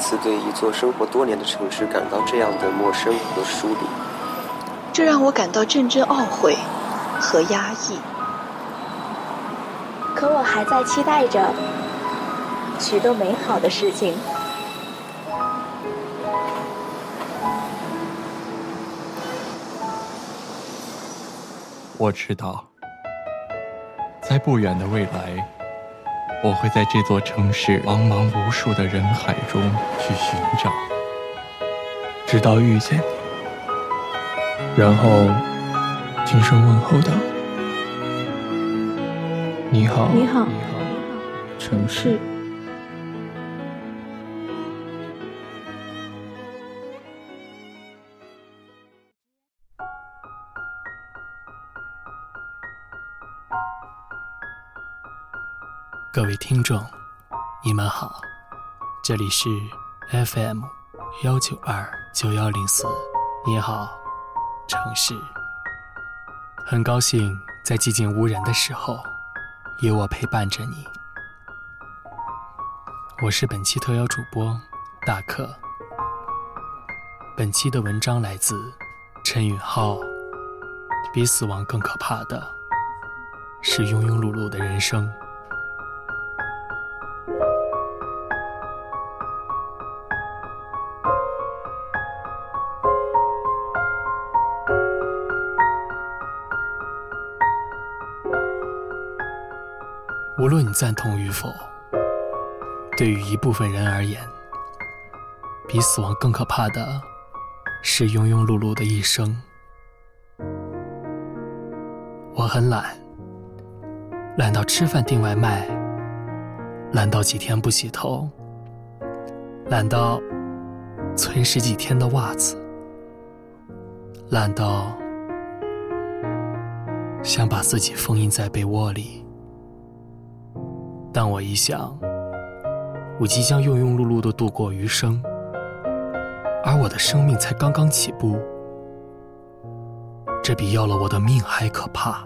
次对一座生活多年的城市感到这样的陌生和疏离，这让我感到阵阵懊悔和压抑。可我还在期待着许多美好的事情。我知道，在不远的未来，我会在这座城市茫茫无数的人海中去寻找，直到遇见你，然后轻声问候道：“你好，你好，城市。”各位听众，你们好，这里是 FM1929104，你好，城市。很高兴在寂静无人的时候，有我陪伴着你。我是本期特邀主播大可。本期的文章来自陈允浩，比死亡更可怕的是庸庸碌碌的人生。无论你赞同与否，对于一部分人而言，比死亡更可怕的是庸庸碌碌的一生。我很懒，懒到吃饭订外卖，懒到几天不洗头，懒到存十几天的袜子，懒到想把自己封印在被窝里。但我一想，我即将庸庸碌碌地度过余生，而我的生命才刚刚起步，这比要了我的命还可怕。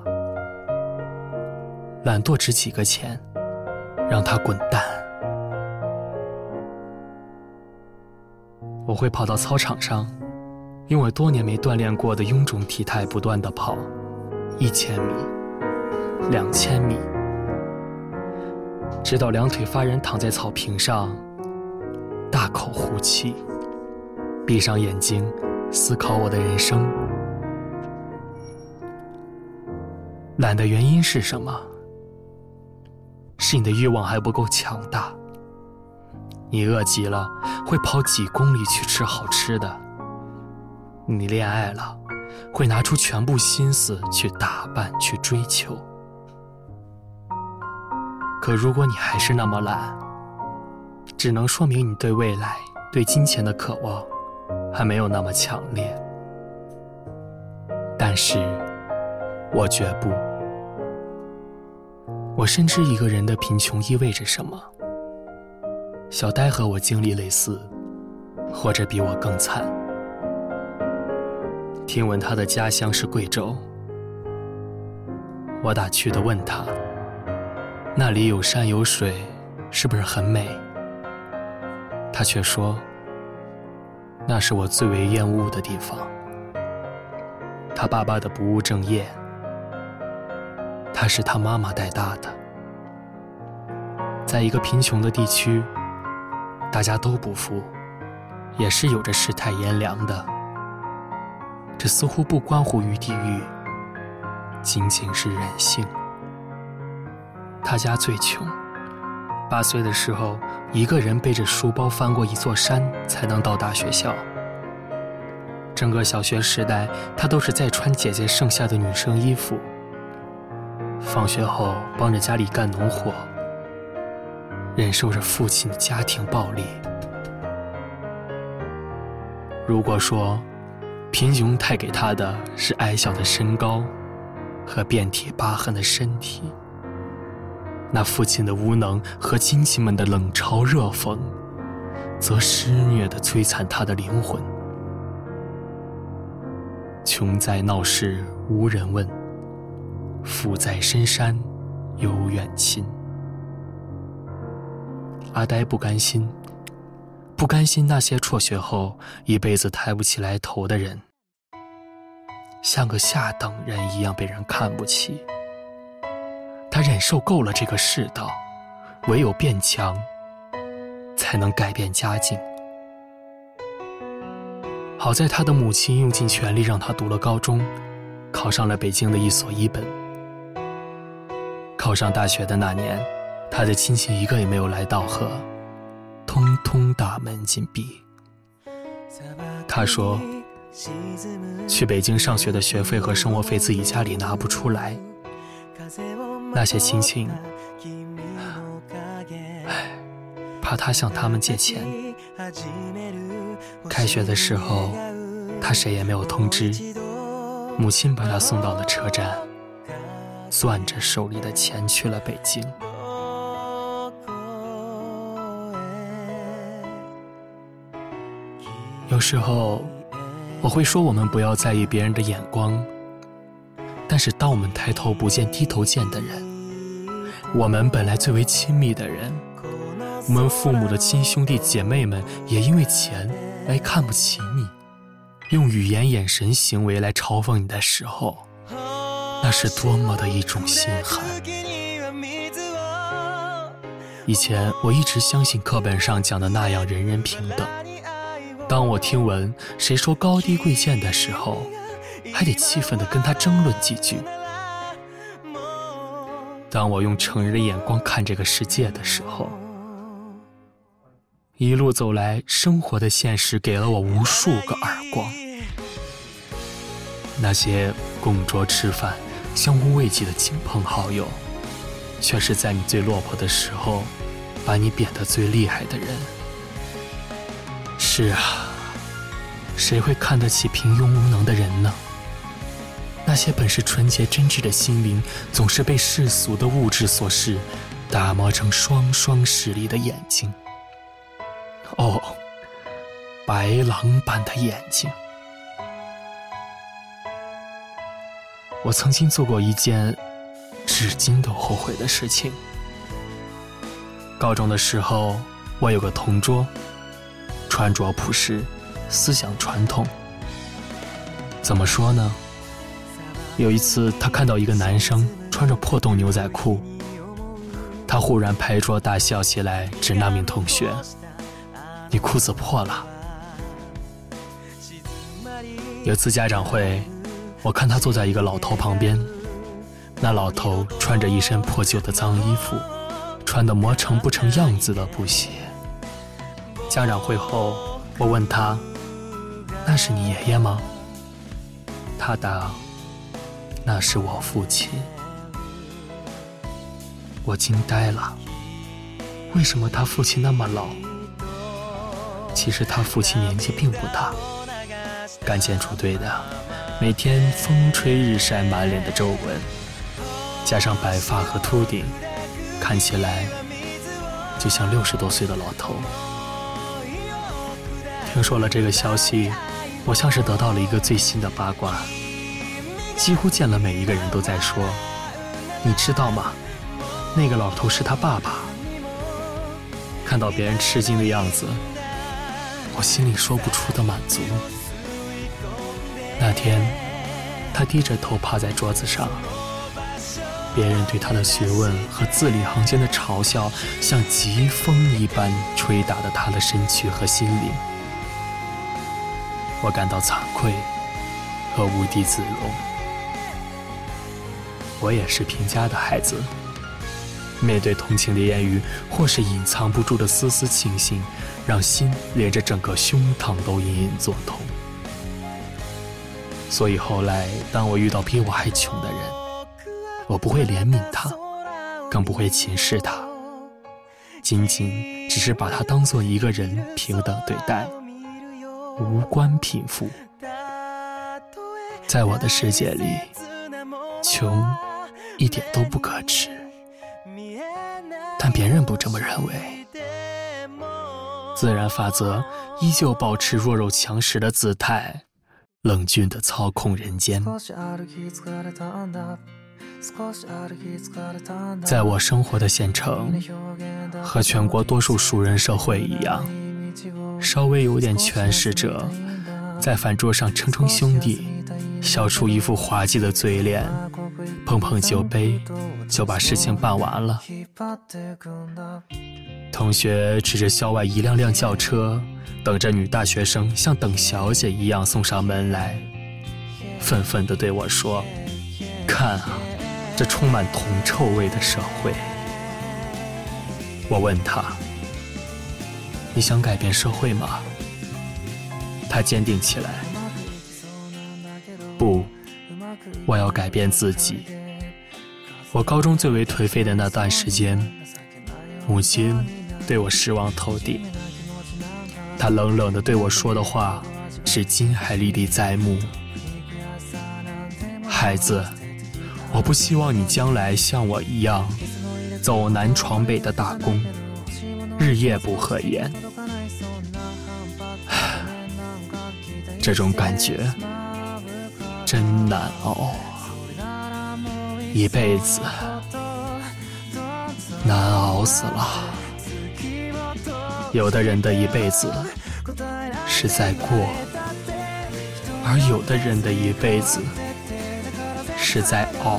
懒惰值几个钱，让它滚蛋。我会跑到操场上，用我多年没锻炼过的臃肿体态不断地跑1000米、2000米，直到两腿发软躺在草坪上，大口呼气，闭上眼睛思考我的人生。懒的原因是什么？是你的欲望还不够强大。你饿极了会跑几公里去吃好吃的，你恋爱了会拿出全部心思去打扮去追求。可如果你还是那么懒，只能说明你对未来、对金钱的渴望还没有那么强烈。但是我绝不，我深知一个人的贫穷意味着什么。小呆和我经历类似，或者比我更惨。听闻他的家乡是贵州，我打趣地问他，那里有山有水，是不是很美？他却说，那是我最为厌恶的地方。他爸爸的不务正业，他是他妈妈带大的。在一个贫穷的地区，大家都不富，也是有着世态炎凉的。这似乎不关乎于地域，仅仅是人性。他家最穷，8岁的时候，一个人背着书包翻过一座山才能到达学校。整个小学时代，他都是在穿姐姐剩下的女生衣服。放学后帮着家里干农活，忍受着父亲的家庭暴力。如果说，贫穷带给他的是矮小的身高和遍体疤痕的身体，那父亲的无能和亲戚们的冷嘲热讽，则施虐地摧残他的灵魂。穷在闹市无人问，富在深山有远亲。阿呆不甘心，不甘心那些辍学后一辈子抬不起来头的人，像个下等人一样被人看不起。他忍受够了这个世道，唯有变强才能改变家境。好在他的母亲用尽全力让他读了高中，考上了北京的一所一本。考上大学的那年，他的亲戚一个也没有来道贺，通通大门紧闭。他说，去北京上学的学费和生活费自己家里拿不出来，那些亲戚怕他向他们借钱。开学的时候他谁也没有通知，母亲把他送到了车站，攥着手里的钱去了北京。有时候我会说我们不要在意别人的眼光，但是当我们抬头不见低头见的人，我们本来最为亲密的人，我们父母的亲兄弟姐妹们也因为钱来看不起你，用语言眼神行为来嘲讽你的时候，那是多么的一种心寒。以前我一直相信课本上讲的那样人人平等，当我听闻谁说高低贵贱的时候，还得气愤地跟他争论几句。当我用成人的眼光看这个世界的时候，一路走来，生活的现实给了我无数个耳光。那些共桌吃饭、相互慰藉的亲朋好友，却是在你最落魄的时候，把你贬得最厉害的人。是啊，谁会看得起平庸无能的人呢？那些本是纯洁真挚的心灵，总是被世俗的物质琐事打磨成双双势利的眼睛。哦，白狼般的眼睛。我曾经做过一件至今都后悔的事情。高中的时候，我有个同桌，穿着朴实，思想传统。怎么说呢？有一次他看到一个男生穿着破洞牛仔裤，他忽然拍桌大笑起来，指那名同学：“你裤子破了。”有次家长会，我看他坐在一个老头旁边，那老头穿着一身破旧的脏衣服，穿得磨成不成样子的布鞋。家长会后，我问他：“那是你爷爷吗？”他答：“那是我父亲。”我惊呆了，为什么他父亲那么老？其实他父亲年纪并不大，干建筑队的，每天风吹日晒，满脸的皱纹，加上白发和秃顶，看起来就像60多岁的老头。听说了这个消息，我像是得到了一个最新的八卦，几乎见了每一个人都在说：“你知道吗？那个老头是他爸爸。”看到别人吃惊的样子，我心里说不出的满足。那天，他低着头趴在桌子上，别人对他的学问和字里行间的嘲笑，像疾风一般吹打的他的身躯和心灵。我感到惭愧和无地自容。我也是贫家的孩子，面对同情的言语或是隐藏不住的丝丝庆幸，让心连着整个胸膛都隐隐作痛。所以后来当我遇到比我还穷的人，我不会怜悯他，更不会轻视他，仅仅只是把他当作一个人平等对待，无关贫富。在我的世界里，穷一点都不可耻，但别人不这么认为。自然法则依旧保持弱肉强食的姿态，冷峻地操控人间。在我生活的县城，和全国多数熟人社会一样，稍微有点权势者在饭桌上称称兄弟，笑出一副滑稽的嘴脸，碰碰酒杯就把事情办完了。同学指着校外一辆辆轿车，等着女大学生像等小姐一样送上门来，愤愤地对我说：看啊，这充满铜臭味的社会。我问他：你想改变社会吗？他坚定起来：不，我要改变自己。我高中最为颓废的那段时间，母亲对我失望透顶，她冷冷地对我说的话至今还历历在目：孩子，我不希望你将来像我一样走南闯北的打工，日夜不合眼。这种感觉真难熬，一辈子难熬死了。有的人的一辈子是在过，而有的人的一辈子是在熬。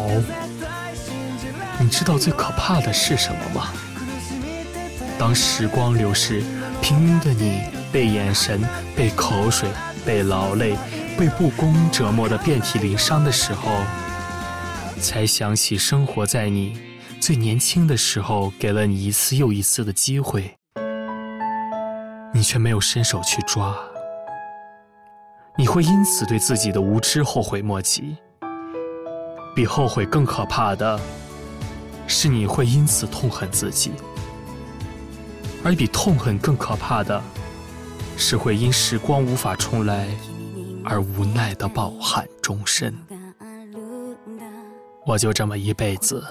你知道最可怕的是什么吗？当时光流逝，平庸的你被眼神、被口水、被劳累、被不公折磨得遍体鳞伤的时候，才想起生活在你最年轻的时候给了你一次又一次的机会，你却没有伸手去抓。你会因此对自己的无知后悔莫及，比后悔更可怕的是你会因此痛恨自己，而比痛恨更可怕的是会因时光无法重来而无奈地抱憾终身。我就这么一辈子，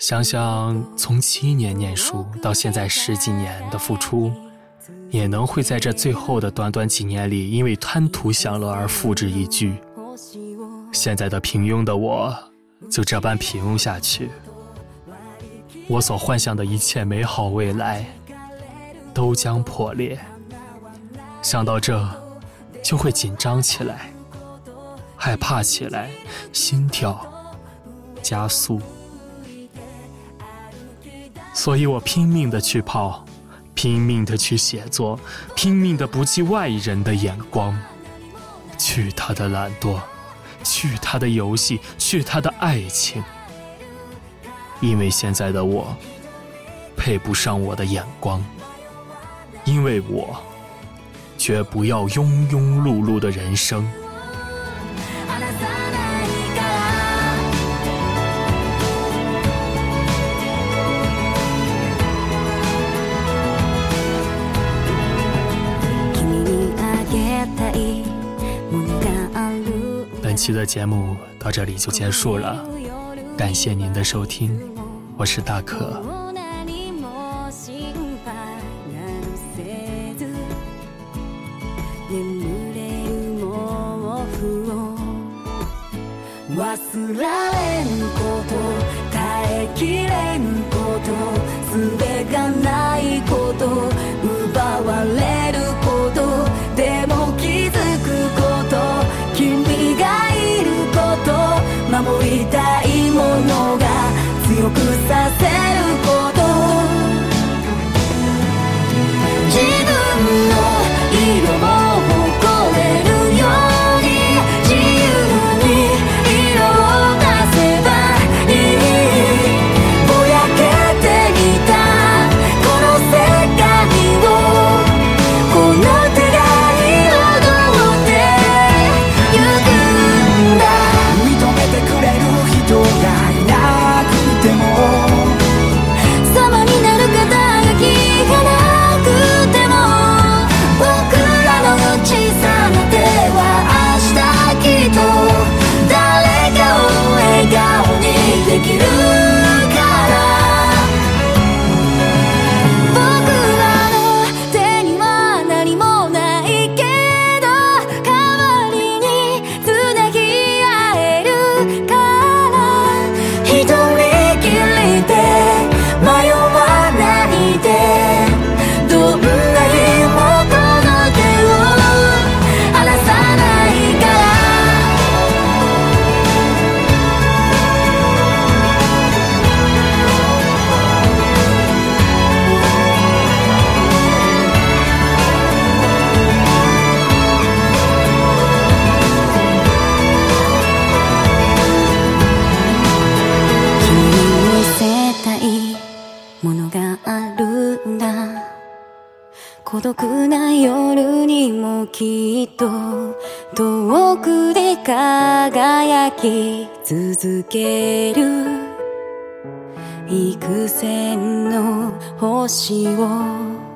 想想从7年念书到现在10几年的付出，也能会在这最后的短短几年里因为贪图享乐而付之一炬。现在的平庸的我就这般平庸下去，我所幻想的一切美好未来都将破裂。想到这就会紧张起来，害怕起来，心跳加速。所以我拼命地去跑，拼命地去写作，拼命地不计外人的眼光，去他的懒惰，去他的游戏，去他的爱情。因为现在的我配不上我的眼光，因为我绝不要庸庸碌碌的人生。本期的节目到这里就结束了，感谢您的收听，我是大可。忘れれんこと耐えきれんこと術がないこと奪われることでも気づくこと君がいること守りたいものが強くさせること自分の色も誇れるように自由に色を変えりもきっと遠くで輝き続ける幾千の星を